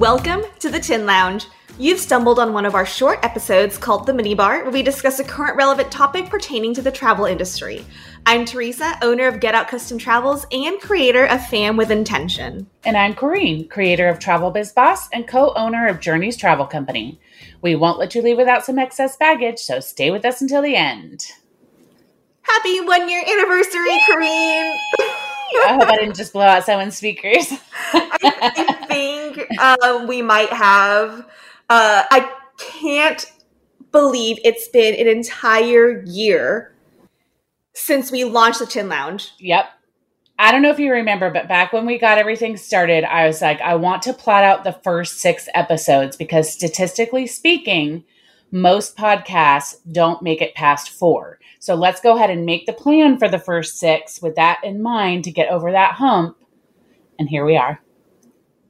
Welcome to the Tin Lounge. You've stumbled on one of our short episodes called The Mini Bar, where we discuss a current relevant topic pertaining to the travel industry. I'm Teresa, owner of Get Out Custom Travels and creator of Fam with Intention. And I'm Corrine, creator of Travel Biz Boss and co-owner of Journey's Travel Company. We won't let you leave without some excess baggage, so stay with us until the end. Happy one-year anniversary, yay! Corrine! I hope I didn't just blow out someone's speakers. I think we might have. I can't believe it's been an entire year since we launched the Tin Lounge. Yep. I don't know if you remember, but back when we got everything started, I was like, I want to plot out the first 6 episodes because statistically speaking, most podcasts don't make it past 4. So let's go ahead and make the plan for the first 6 with that in mind to get over that hump. And here we are.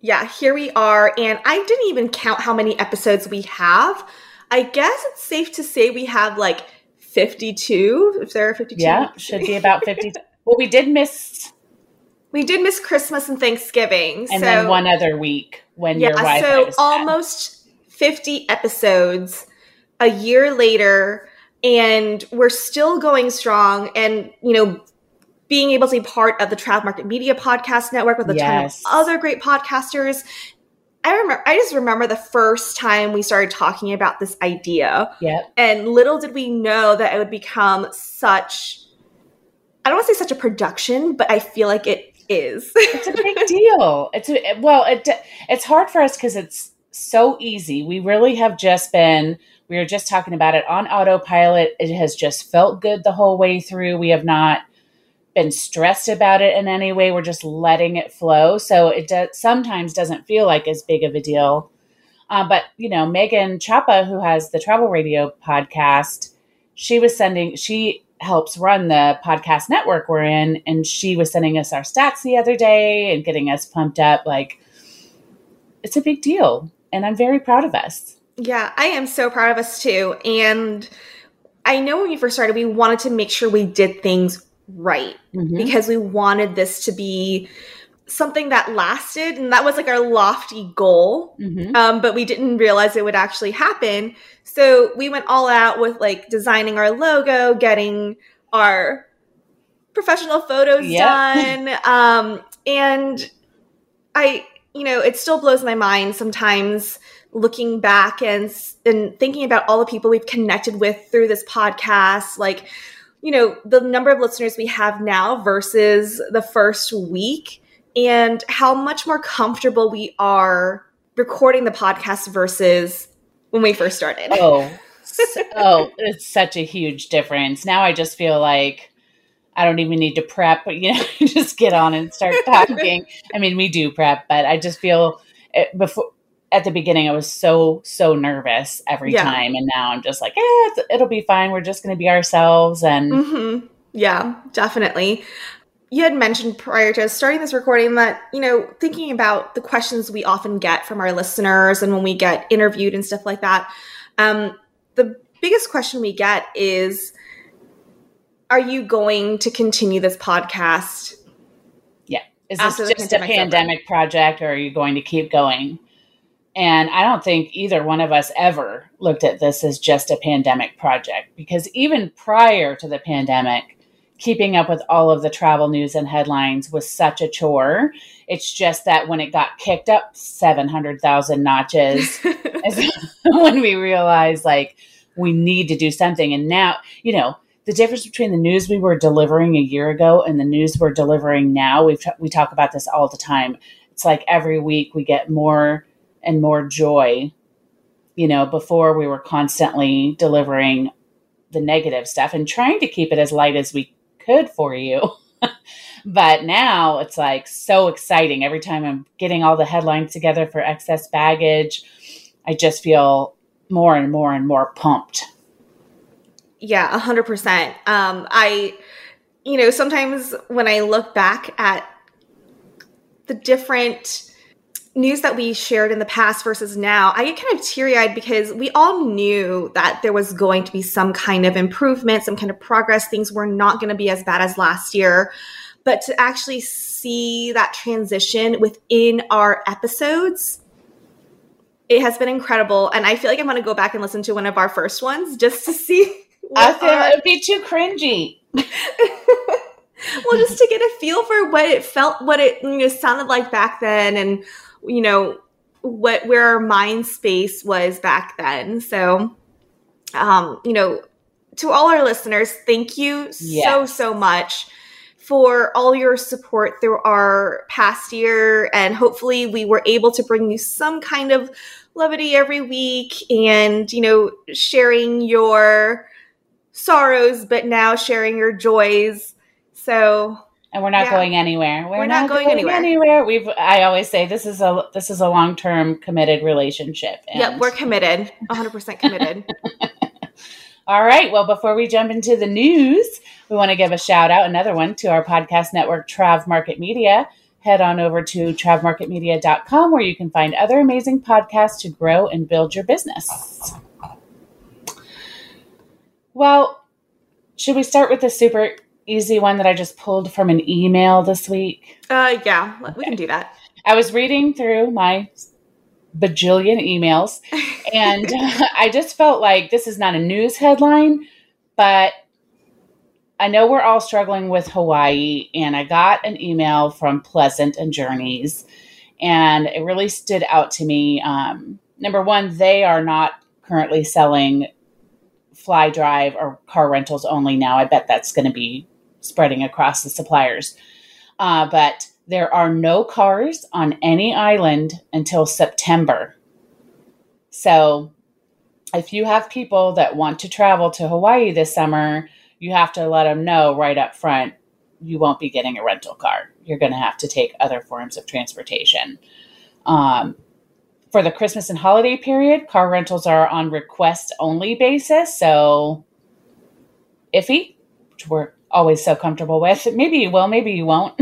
Yeah, here we are. And I didn't even count how many episodes we have. I guess it's safe to say we have like 52, if there are 52. Yeah, should be about 50. Well, we did miss Christmas and Thanksgiving. And so, then one other week when your wife so almost 50 episodes a year later, and we're still going strong and, you know, being able to be part of the Travel Market Media Podcast Network with a ton of other great podcasters. I just remember the first time we started talking about this idea. Yep. And little did we know that it would become such, I don't want to say such a production, but I feel like it is. It's a big deal. It's hard for us because it's so easy. We were just talking about it on autopilot. It has just felt good the whole way through. We have not been stressed about it in any way. We're just letting it flow. So it sometimes doesn't feel like as big of a deal. But, you know, Megan Chapa, who has the Travel Radio podcast, she helps run the podcast network we're in. And she was sending us our stats the other day and getting us pumped up. Like, it's a big deal. And I'm very proud of us. Yeah, I am so proud of us too. And I know when we first started, we wanted to make sure we did things right. Mm-hmm. Because we wanted this to be something that lasted. And that was like our lofty goal. Mm-hmm. But we didn't realize it would actually happen. So we went all out with like designing our logo, getting our professional photos done. And I, you know, it still blows my mind sometimes looking back and thinking about all the people we've connected with through this podcast, like, you know, the number of listeners we have now versus the first week and how much more comfortable we are recording the podcast versus when we first started. Oh, it's such a huge difference. Now I just feel like I don't even need to prep, but, you know, just get on and start talking. I mean, we do prep, but I just feel at the beginning, I was so, so nervous every time. And now I'm just like, it'll be fine. We're just going to be ourselves. And mm-hmm. Yeah, definitely. You had mentioned prior to starting this recording that, you know, thinking about the questions we often get from our listeners and when we get interviewed and stuff like that, the biggest question we get is, are you going to continue this podcast? Yeah. Is this just a pandemic project or are you going to keep going? And I don't think either one of us ever looked at this as just a pandemic project, because even prior to the pandemic, keeping up with all of the travel news and headlines was such a chore. It's just that when it got kicked up 700,000 notches, when we realized like we need to do something. And now, you know, the difference between the news we were delivering a year ago and the news we're delivering now, we talk about this all the time. It's like every week we get more and more joy. You know, before we were constantly delivering the negative stuff and trying to keep it as light as we could for you. But now it's like so exciting. Every time I'm getting all the headlines together for excess baggage, I just feel more and more and more pumped. Yeah, 100%. I, you know, sometimes when I look back at the different news that we shared in the past versus now, I get kind of teary-eyed because we all knew that there was going to be some kind of improvement, some kind of progress. Things were not going to be as bad as last year. But to actually see that transition within our episodes It has been incredible. And I feel like I'm going to go back and listen to one of our first ones just to see. I feel it would be too cringy. Well, just to get a feel for what it felt, what it sounded like back then, and where our mind space was back then. So, to all our listeners, thank you so much for all your support through our past year, and hopefully we were able to bring you some kind of levity every week, and sharing your sorrows, but now sharing your joys. So, and we're not going anywhere. We're not going anywhere. I always say this is a long-term committed relationship. And yep, we're committed. 100% committed. All right. Well, before we jump into the news, we want to give a shout out, another one, to our podcast network, Travel Market Media. Head on over to travmarketmedia.com, where you can find other amazing podcasts to grow and build your business. Well, should we start with the super easy one that I just pulled from an email this week? Yeah, we can do that. I was reading through my bajillion emails, and I just felt like this is not a news headline, but I know we're all struggling with Hawaii, and I got an email from Pleasant and Journeys, and it really stood out to me. Number one, they are not currently selling fly drive or car rentals only now. I bet that's going to be spreading across the suppliers, but there are no cars on any island until September. So if you have people that want to travel to Hawaii this summer, you have to let them know right up front, you won't be getting a rental car. You're going to have to take other forms of transportation. For the Christmas and holiday period, car rentals are on request only basis. So iffy, which we're always so comfortable with. Maybe you will, maybe you won't.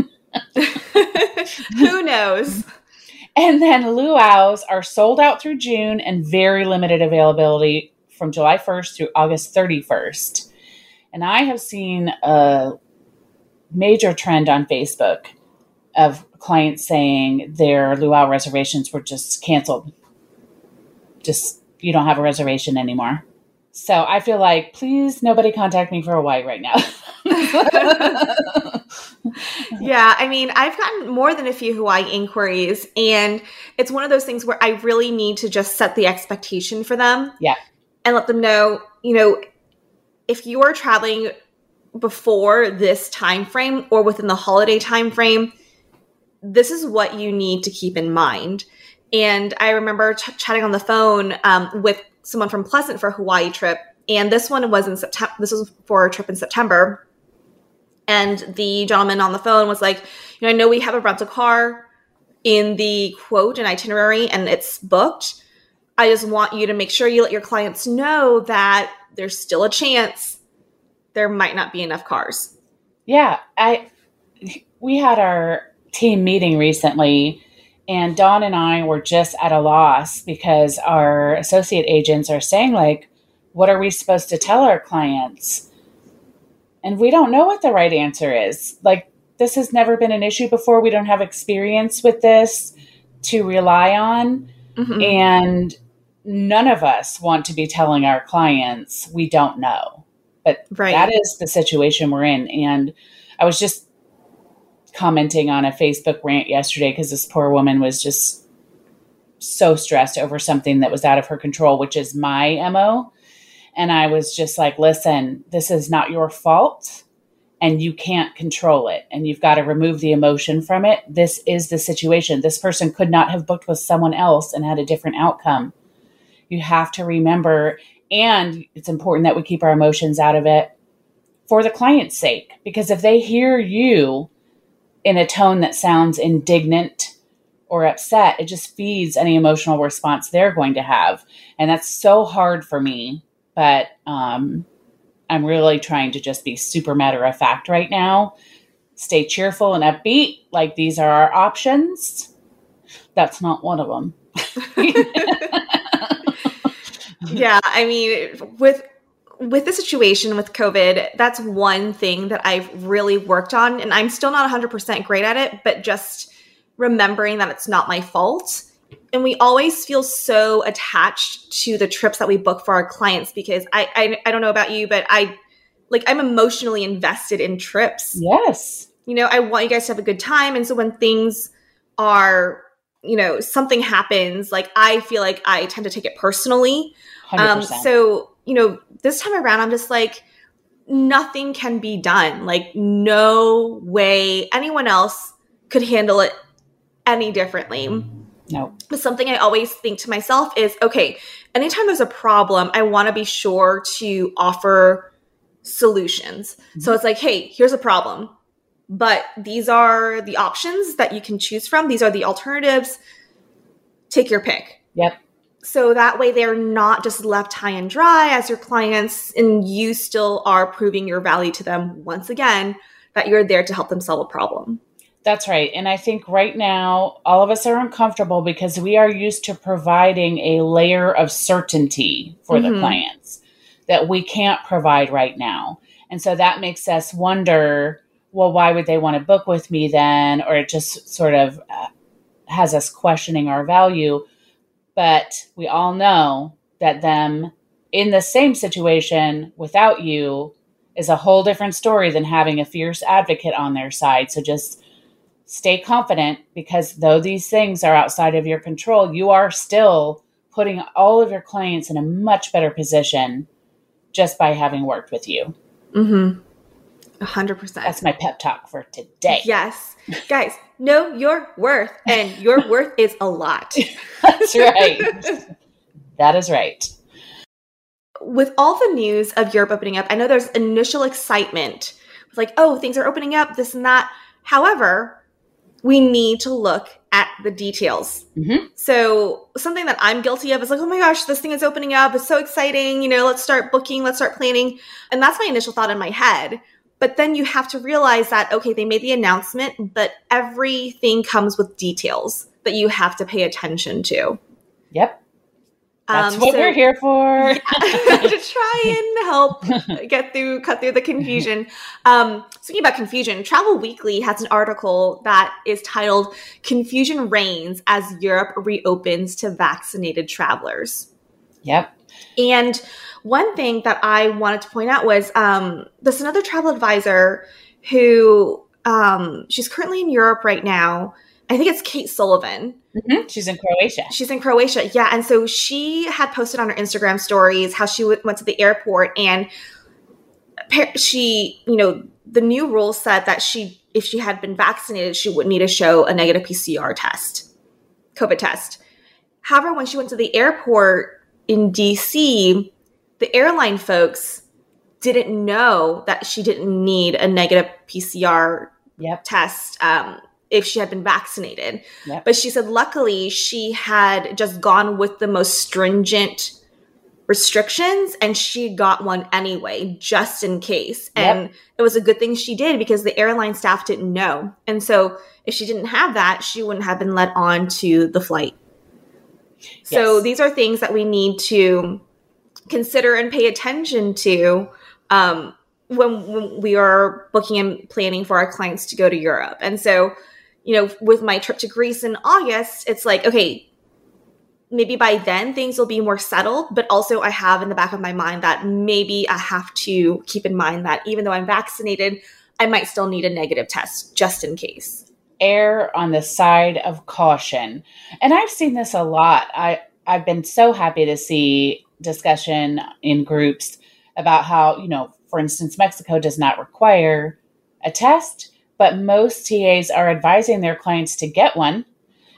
Who knows? And then luau's are sold out through June and very limited availability from July 1st through August 31st. And I have seen a major trend on Facebook of clients saying their luau reservations were just canceled. Just, you don't have a reservation anymore. So I feel like, please, nobody contact me for Hawaii right now. Yeah, I mean, I've gotten more than a few Hawaii inquiries, and it's one of those things where I really need to just set the expectation for them. Yeah. And let them know, if you are traveling before this time frame or within the holiday time frame, this is what you need to keep in mind. And I remember chatting on the phone with someone from Pleasant for a Hawaii trip. And this one was in September. This was for a trip in September. And the gentleman on the phone was like, I know we have a rental car in the quote and itinerary and it's booked. I just want you to make sure you let your clients know that there's still a chance there might not be enough cars. Yeah. We had our team meeting recently, and Dawn and I were just at a loss because our associate agents are saying, like, what are we supposed to tell our clients? And we don't know what the right answer is. Like, this has never been an issue before. We don't have experience with this to rely on. Mm-hmm. And none of us want to be telling our clients we don't know. But that is the situation we're in. And I was just commenting on a Facebook rant yesterday because this poor woman was just so stressed over something that was out of her control, which is my MO. And I was just like, listen, this is not your fault and you can't control it. And you've got to remove the emotion from it. This is the situation. This person could not have booked with someone else and had a different outcome. You have to remember, and it's important that we keep our emotions out of it for the client's sake, because if they hear you in a tone that sounds indignant or upset, it just feeds any emotional response they're going to have. And that's so hard for me, but I'm really trying to just be super matter of fact right now. Stay cheerful and upbeat. Like, these are our options. That's not one of them. Yeah. I mean, with the situation with COVID, that's one thing that I've really worked on, and I'm still not 100% great at it, but just remembering that it's not my fault And we always feel so attached to the trips that we book for our clients, because I don't know about you, but I'm emotionally invested in trips. Yes. You know, I want you guys to have a good time. And so when things are, you know, something happens, like I feel like I tend to take it personally. 100%. So, you know, this time around, I'm just like, nothing can be done. Like, no way anyone else could handle it any differently. No. But something I always think to myself is, okay, anytime there's a problem, I want to be sure to offer solutions. Mm-hmm. So it's like, hey, here's a problem, but these are the options that you can choose from. These are the alternatives. Take your pick. Yep. So that way they're not just left high and dry as your clients, and you still are proving your value to them once again, that you're there to help them solve a problem. That's right. And I think right now, all of us are uncomfortable because we are used to providing a layer of certainty for the clients that we can't provide right now. And so that makes us wonder, well, why would they want to book with me then? Or it just sort of has us questioning our value. But we all know that them in the same situation without you is a whole different story than having a fierce advocate on their side. So just stay confident, because though these things are outside of your control, you are still putting all of your clients in a much better position just by having worked with you. 100%. That's my pep talk for today. Yes. Guys, know your worth, and your worth is a lot. That's right. That is right. With all the news of Europe opening up, I know there's initial excitement. It's like, oh, things are opening up, this and that. However, we need to look at the details. Mm-hmm. So something that I'm guilty of is like, oh my gosh, this thing is opening up. It's so exciting. You know, let's start booking. Let's start planning. And that's my initial thought in my head. But then you have to realize that, okay, they made the announcement, but everything comes with details that you have to pay attention to. Yep. That's what we're here for. Yeah, to try and help cut through the confusion. Speaking about confusion, Travel Weekly has an article that is titled "Confusion Reigns as Europe Reopens to Vaccinated Travelers." Yep. And one thing that I wanted to point out was there's another travel advisor who she's currently in Europe right now. I think it's Kate Sullivan. Mm-hmm. She's in Croatia. Yeah. And so she had posted on her Instagram stories how she went to the airport, and she, you know, the new rule said that if she had been vaccinated, she would need to show a negative PCR test, COVID test. However, when she went to the airport in DC, the airline folks didn't know that she didn't need a negative PCR test. If she had been vaccinated. Yep. But she said, luckily, she had just gone with the most stringent restrictions, and she got one anyway, just in case. Yep. And it was a good thing she did, because the airline staff didn't know. And so if she didn't have that, she wouldn't have been let on to the flight. Yes. So these are things that we need to consider and pay attention to, when we are booking and planning for our clients to go to Europe. And so, you know, with my trip to Greece in August, it's like, okay, maybe by then things will be more settled. But also I have in the back of my mind that maybe I have to keep in mind that even though I'm vaccinated, I might still need a negative test just in case. Err on the side of caution. And I've seen this a lot. I've been so happy to see discussion in groups about how, you know, for instance, Mexico does not require a test, but most TAs are advising their clients to get one,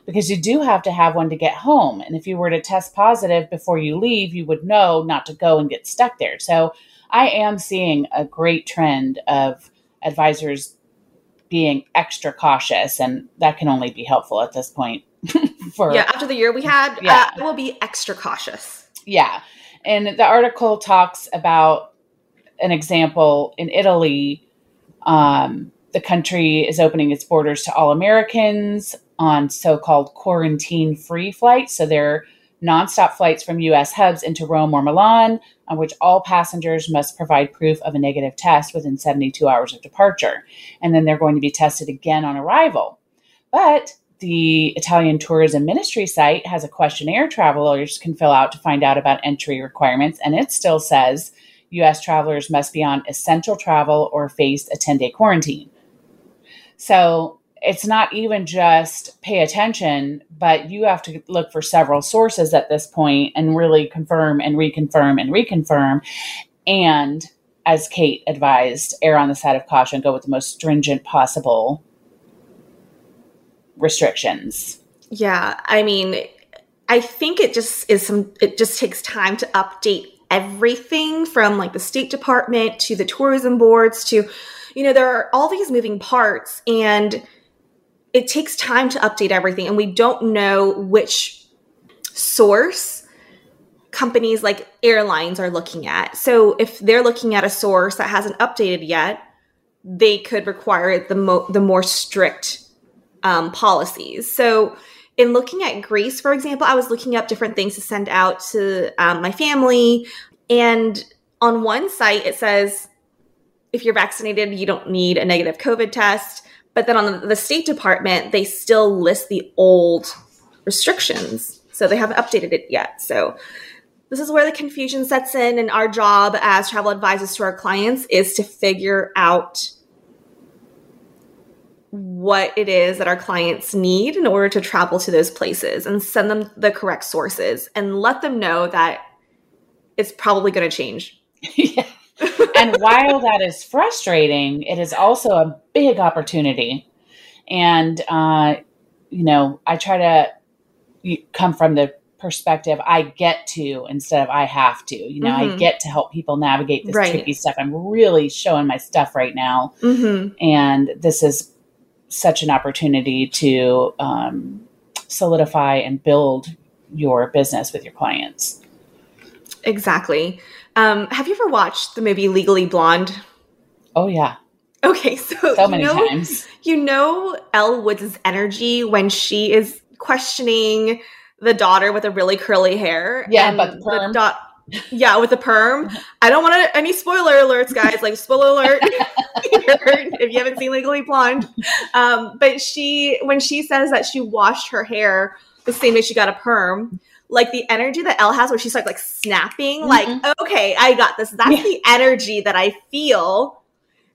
because you do have to have one to get home. And if you were to test positive before you leave, you would know not to go and get stuck there. So I am seeing a great trend of advisors being extra cautious, and that can only be helpful at this point. After the year we had, I will be extra cautious. Yeah. And the article talks about an example in Italy. The country is opening its borders to all Americans on so-called quarantine-free flights. So they're nonstop flights from U.S. hubs into Rome or Milan, on which all passengers must provide proof of a negative test within 72 hours of departure. And then they're going to be tested again on arrival. But the Italian Tourism Ministry site has a questionnaire travelers can fill out to find out about entry requirements. And it still says U.S. travelers must be on essential travel or face a 10-day quarantine. So it's not even just pay attention, but you have to look for several sources at this point and really confirm and reconfirm and reconfirm. And as Kate advised, err on the side of caution, go with the most stringent possible restrictions. Yeah. I mean, I think it just takes time to update everything from like the State Department to the tourism boards to, you know, there are all these moving parts and it takes time to update everything. And we don't know which source companies like airlines are looking at. So if they're looking at a source that hasn't updated yet, they could require the more strict policies. So in looking at Greece, for example, I was looking up different things to send out to my family. And on one site, it says, if you're vaccinated, you don't need a negative COVID test. But then on the State Department, they still list the old restrictions. So they haven't updated it yet. So this is where the confusion sets in. And our job as travel advisors to our clients is to figure out what it is that our clients need in order to travel to those places and send them the correct sources and let them know that it's probably going to change. Yeah. And while that is frustrating, it is also a big opportunity. And, you know, I try to come from the perspective I get to instead of I have to, you know, I get to help people navigate this tricky stuff. I'm really showing my stuff right now. And this is such an opportunity to solidify and build your business with your clients. Exactly. Have you ever watched the movie Legally Blonde? Oh, yeah. Okay. So many times. You know Elle Woods' energy when she is questioning the daughter with the really curly hair. Yeah, but the perm. Yeah, with the perm. I don't want any spoiler alerts, guys. Like, spoiler alert if you haven't seen Legally Blonde. But when she says that she washed her hair the same way she got a perm, like the energy that Elle has where she starts like snapping, like, okay, I got this. That's the energy that I feel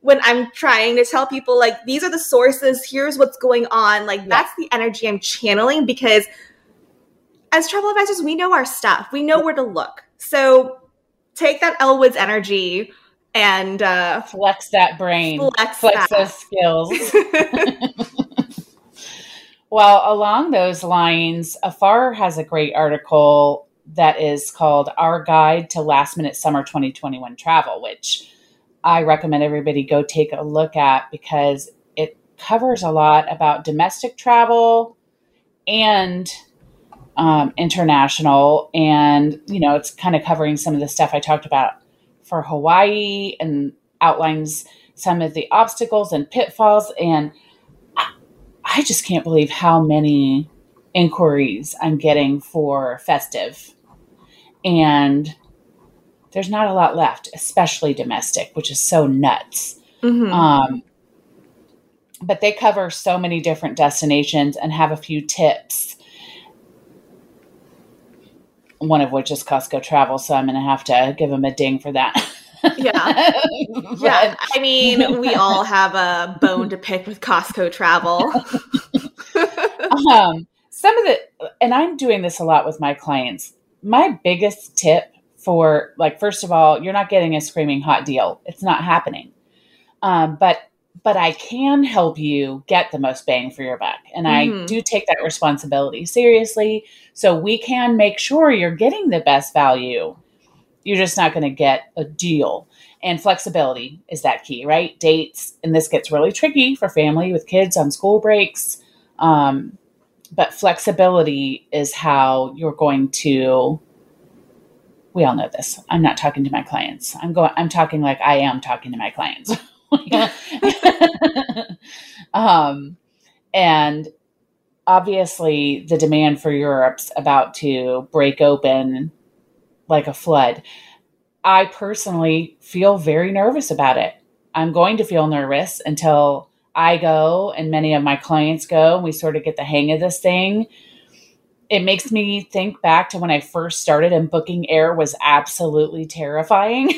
when I'm trying to tell people, like, these are the sources. Here's what's going on. Like, that's the energy I'm channeling because as travel advisors, we know our stuff. We know where to look. So take that Elwood's energy and flex that brain, flex those skills. Well, along those lines, Afar has a great article that is called Our Guide to Last Minute Summer 2021 Travel, which I recommend everybody go take a look at because it covers a lot about domestic travel and international. And, you know, it's kind of covering some of the stuff I talked about for Hawaii and outlines some of the obstacles and pitfalls. And I just can't believe how many inquiries I'm getting for festive. And there's not a lot left, especially domestic, which is so nuts. But they cover so many different destinations and have a few tips, one of which is Costco Travel. So I'm going to have to give them a ding for that. Yeah. Yeah. I mean, we all have a bone to pick with Costco Travel. And I'm doing this a lot with my clients. My biggest tip for, like, first of all, you're not getting a screaming hot deal. It's not happening. But I can help you get the most bang for your buck. And I do take that responsibility seriously. So we can make sure you're getting the best value. You're just not going to get a deal. And flexibility is that key, right? Dates. And this gets really tricky for family with kids on school breaks. But flexibility is how you're going to, we all know this. I'm not talking to my clients. I'm talking like I am talking to my clients. And obviously the demand for Europe's about to break open like a flood. I personally feel very nervous about it. I'm going to feel nervous until I go and many of my clients go, and we sort of get the hang of this thing. It makes me think back to when I first started and booking air was absolutely terrifying.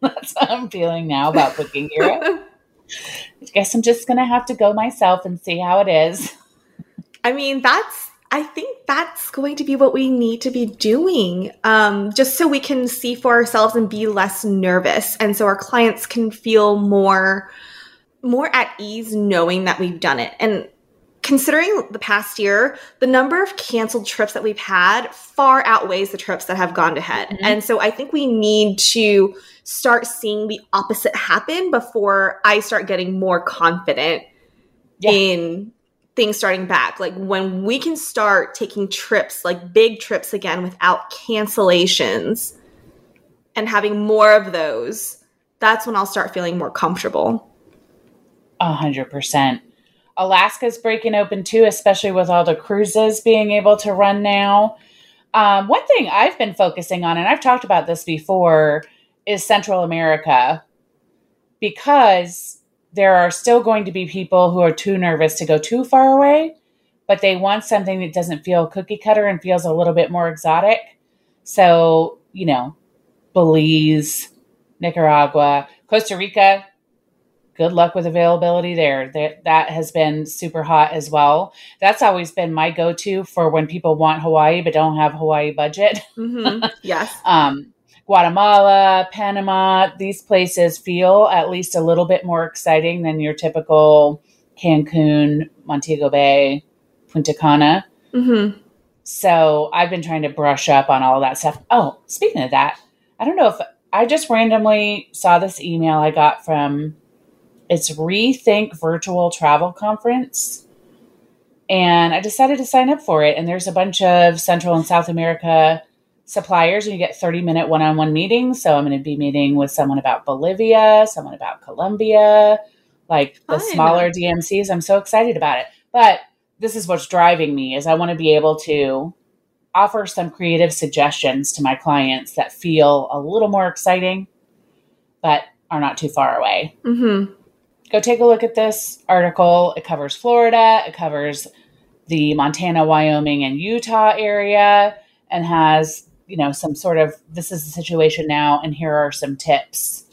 That's how I'm feeling now about booking air. I guess I'm just going to have to go myself and see how it is. I mean, I think that's going to be what we need to be doing, just so we can see for ourselves and be less nervous. And so our clients can feel more at ease knowing that we've done it. And considering the past year, the number of canceled trips that we've had far outweighs the trips that have gone ahead. Mm-hmm. And so I think we need to start seeing the opposite happen before I start getting more confident in things starting back. Like when we can start taking trips, like big trips again, without cancellations and having more of those, that's when I'll start feeling more comfortable. 100%. Alaska's breaking open too, especially with all the cruises being able to run now. One thing I've been focusing on, and I've talked about this before, is Central America, because there are still going to be people who are too nervous to go too far away, but they want something that doesn't feel cookie cutter and feels a little bit more exotic. So, you know, Belize, Nicaragua, Costa Rica, good luck with availability there. That has been super hot as well. That's always been my go-to for when people want Hawaii but don't have Hawaii budget. Mm-hmm. Yes. Guatemala, Panama, these places feel at least a little bit more exciting than your typical Cancun, Montego Bay, Punta Cana. Mm-hmm. So I've been trying to brush up on all that stuff. Oh, speaking of that, I don't know if I just randomly saw this email I got from... It's Rethink Virtual Travel Conference, and I decided to sign up for it. And there's a bunch of Central and South America suppliers, and you get 30-minute one-on-one meetings. So I'm going to be meeting with someone about Bolivia, someone about Colombia, like the smaller DMCs. I'm so excited about it. But this is what's driving me, is I want to be able to offer some creative suggestions to my clients that feel a little more exciting, but are not too far away. Mm-hmm. Go take a look at this article. It covers Florida. It covers the Montana, Wyoming, and Utah area, and has, you know, some sort of, this is the situation now, and here are some tips.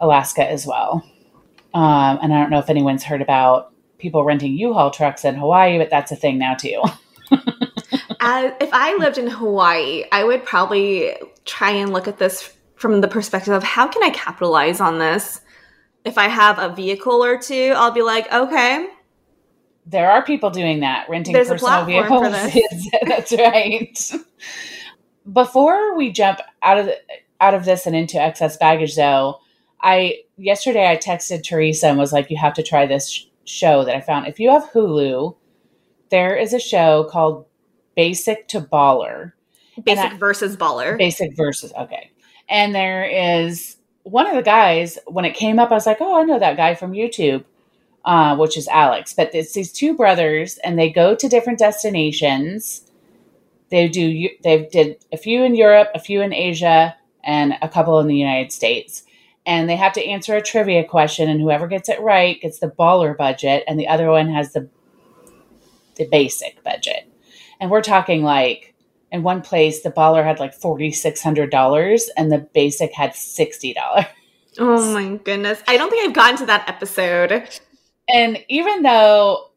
Alaska as well. And I don't know if anyone's heard about people renting U-Haul trucks in Hawaii, but that's a thing now too. If I lived in Hawaii, I would probably try and look at this from the perspective of how can I capitalize on this? If I have a vehicle or two, I'll be like, okay. There are people doing that, renting There's personal vehicles. That's right. Before we jump out of this and into excess baggage, though, yesterday I texted Teresa and was like, "You have to try this show that I found. If you have Hulu, there is a show called Basic to Baller. Basic versus okay." And there is. One of the guys, when it came up, I was like, oh, I know that guy from YouTube, which is Alex. But it's these two brothers, and they go to different destinations. They did a few in Europe, a few in Asia, and a couple in the United States. And they have to answer a trivia question, and whoever gets it right gets the baller budget, and the other one has the basic budget. And we're talking like, in one place, the baller had like $4,600 and the basic had $60. Oh my goodness. I don't think I've gotten to that episode. And even though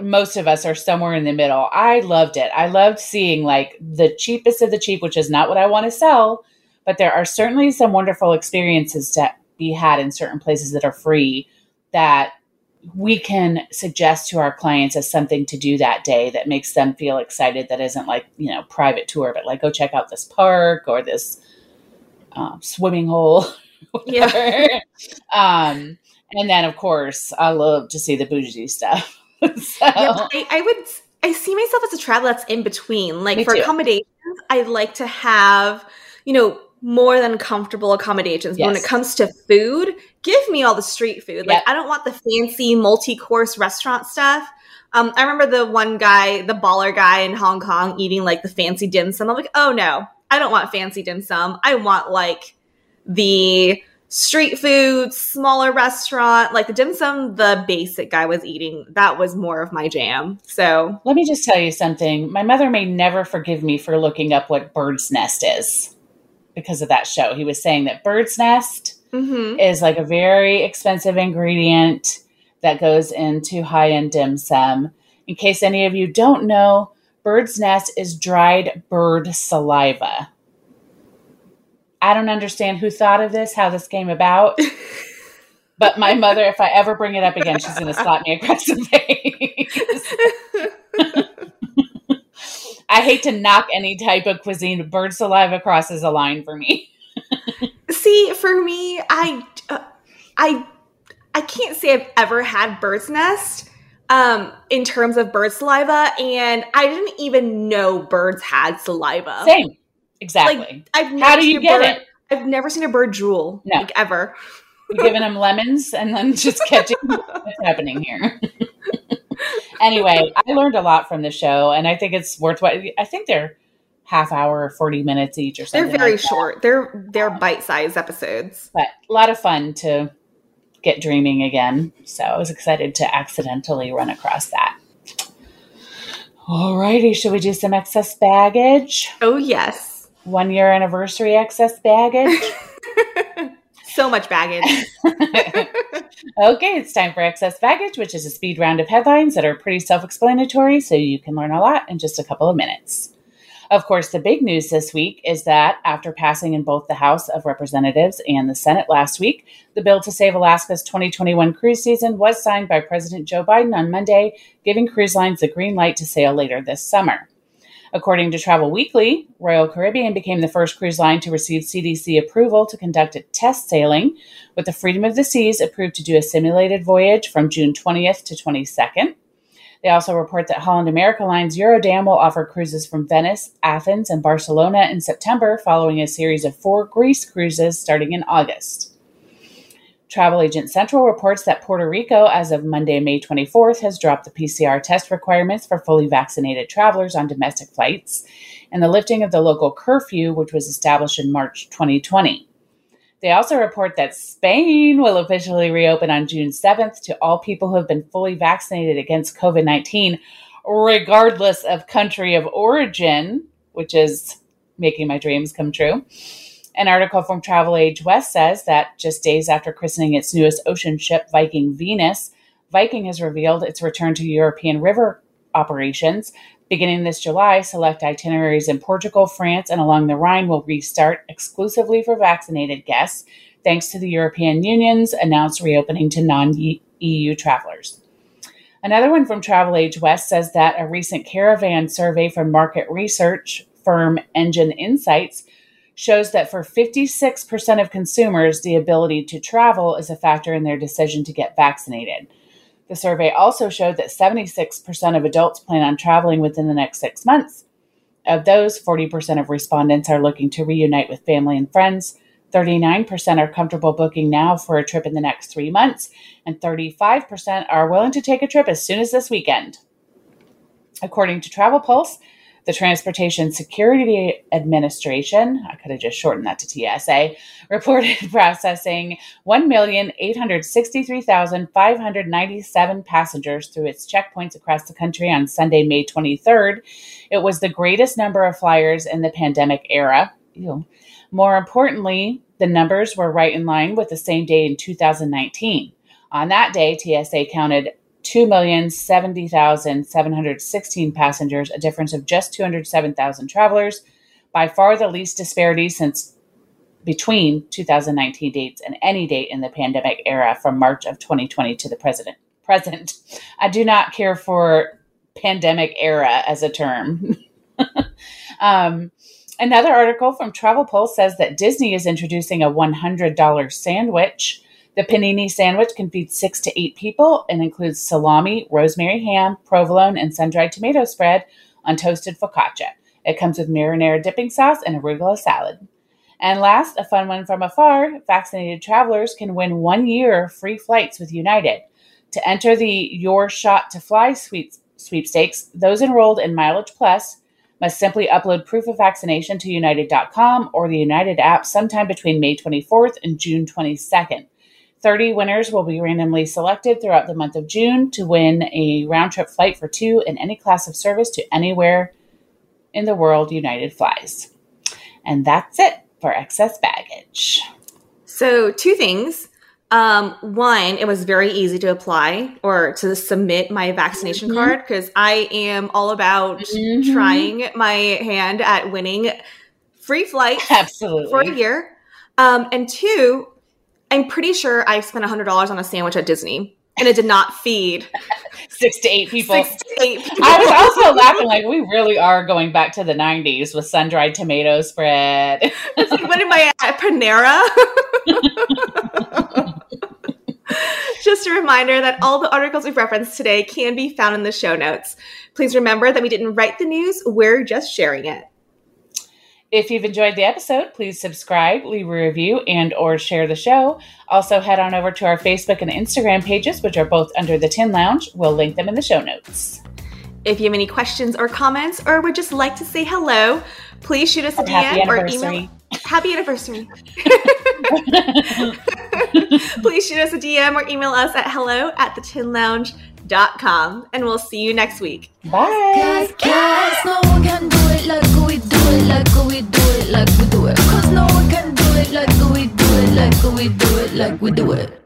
most of us are somewhere in the middle, I loved it. I loved seeing like the cheapest of the cheap, which is not what I want to sell, but there are certainly some wonderful experiences to be had in certain places that are free that we can suggest to our clients as something to do that day that makes them feel excited. That isn't like, you know, private tour, but like, go check out this park or this swimming hole. Yeah. And then of course I love to see the bougie stuff. I see myself as a traveler that's in between. Like for accommodations, I like to have, you know, more than comfortable accommodations. Yes. When it comes to food, give me all the street food. Like, yep. I don't want the fancy multi-course restaurant stuff. I remember the one guy, the baller guy in Hong Kong, eating like the fancy dim sum. I'm like, oh no, I don't want fancy dim sum. I want like the street food, smaller restaurant, like the dim sum, the basic guy was eating. That was more of my jam. So let me just tell you something. My mother may never forgive me for looking up what bird's nest is because of that show. He was saying that bird's nest is like a very expensive ingredient that goes into high-end dim sum. In case any of you don't know, bird's nest is dried bird saliva. I don't understand who thought of this, how this came about. But my mother, if I ever bring it up again, she's going to slap me across the face. I hate to knock any type of cuisine, but bird saliva crosses a line for me. See, for me, I can't say I've ever had bird's nest in terms of bird saliva, and I didn't even know birds had saliva. Same. Exactly. Like, how do you get bird, it? I've never seen a bird drool. No. Like, ever. You're giving them lemons and then just catching what's happening here. Anyway, I learned a lot from the show, and I think it's worthwhile. I think they're half hour or 40 minutes each or something. They're very short. They're bite-sized episodes. But a lot of fun to get dreaming again. So I was excited to accidentally run across that. All righty. Should we do some excess baggage? Oh, yes. 1 year anniversary excess baggage. So much baggage. Okay, it's time for excess baggage, which is a speed round of headlines that are pretty self-explanatory, so you can learn a lot in just a couple of minutes. Of course, the big news this week is that after passing in both the House of Representatives and the Senate last week, the bill to save Alaska's 2021 cruise season was signed by President Joe Biden on Monday, giving cruise lines the green light to sail later this summer. According to Travel Weekly, Royal Caribbean became the first cruise line to receive CDC approval to conduct a test sailing, with the Freedom of the Seas approved to do a simulated voyage from June 20th to 22nd. They also report that Holland America Line's Eurodam will offer cruises from Venice, Athens, and Barcelona in September, following a series of 4 Greece cruises starting in August. Travel Agent Central reports that Puerto Rico, as of Monday, May 24th, has dropped the PCR test requirements for fully vaccinated travelers on domestic flights and the lifting of the local curfew, which was established in March 2020. They also report that Spain will officially reopen on June 7th to all people who have been fully vaccinated against COVID-19, regardless of country of origin, which is making my dreams come true. An article from Travel Age West says that just days after christening its newest ocean ship, Viking Venus, Viking has revealed its return to European river operations. Beginning this July, select itineraries in Portugal, France, and along the Rhine will restart exclusively for vaccinated guests, thanks to the European Union's announced reopening to non-EU travelers. Another one from Travel Age West says that a recent caravan survey from market research firm Engine Insights shows that for 56% of consumers, the ability to travel is a factor in their decision to get vaccinated. The survey also showed that 76% of adults plan on traveling within the next 6 months. Of those, 40% of respondents are looking to reunite with family and friends. 39% are comfortable booking now for a trip in the next 3 months. And 35% are willing to take a trip as soon as this weekend. According to Travel Pulse, the Transportation Security Administration, I could have just shortened that to TSA, reported processing 1,863,597 passengers through its checkpoints across the country on Sunday, May 23rd. It was the greatest number of flyers in the pandemic era. More importantly, the numbers were right in line with the same day in 2019. On that day, TSA counted 2,070,716 passengers, a difference of just 207,000 travelers, by far the least disparity since between 2019 dates and any date in the pandemic era from March of 2020 to the present. I do not care for pandemic era as a term. Another article from Travel Pulse says that Disney is introducing a $100 sandwich. The panini sandwich can feed 6 to 8 people and includes salami, rosemary ham, provolone, and sun-dried tomato spread on toasted focaccia. It comes with marinara dipping sauce and arugula salad. And last, a fun one from Afar, vaccinated travelers can win 1 year free flights with United. To enter the Your Shot to Fly sweepstakes, those enrolled in Mileage Plus must simply upload proof of vaccination to united.com or the United app sometime between May 24th and June 22nd. 30 winners will be randomly selected throughout the month of June to win a round-trip flight for two in any class of service to anywhere in the world United flies. And that's it for excess baggage. So two things. One, it was very easy to apply or to submit my vaccination card because I am all about trying my hand at winning free flights for a year. And two, I'm pretty sure I spent $100 on a sandwich at Disney, and it did not feed six to eight people. I was also laughing like we really are going back to the 90s with sun-dried tomato spread. It's like, what am I at Panera? Just a reminder that all the articles we've referenced today can be found in the show notes. Please remember that we didn't write the news. We're just sharing it. If you've enjoyed the episode, please subscribe, leave a review, and or share the show. Also, head on over to our Facebook and Instagram pages, which are both under the Tin Lounge. We'll link them in the show notes. If you have any questions or comments or would just like to say hello, please shoot us a DM or email. Happy anniversary. Please shoot us a DM or email us at hello@thetinlounge.com. And we'll see you next week. Bye. Guys, no one can do it like we do. Like we do it, like we do it. 'Cause no one can do it like we do it, like we do it, like we do it.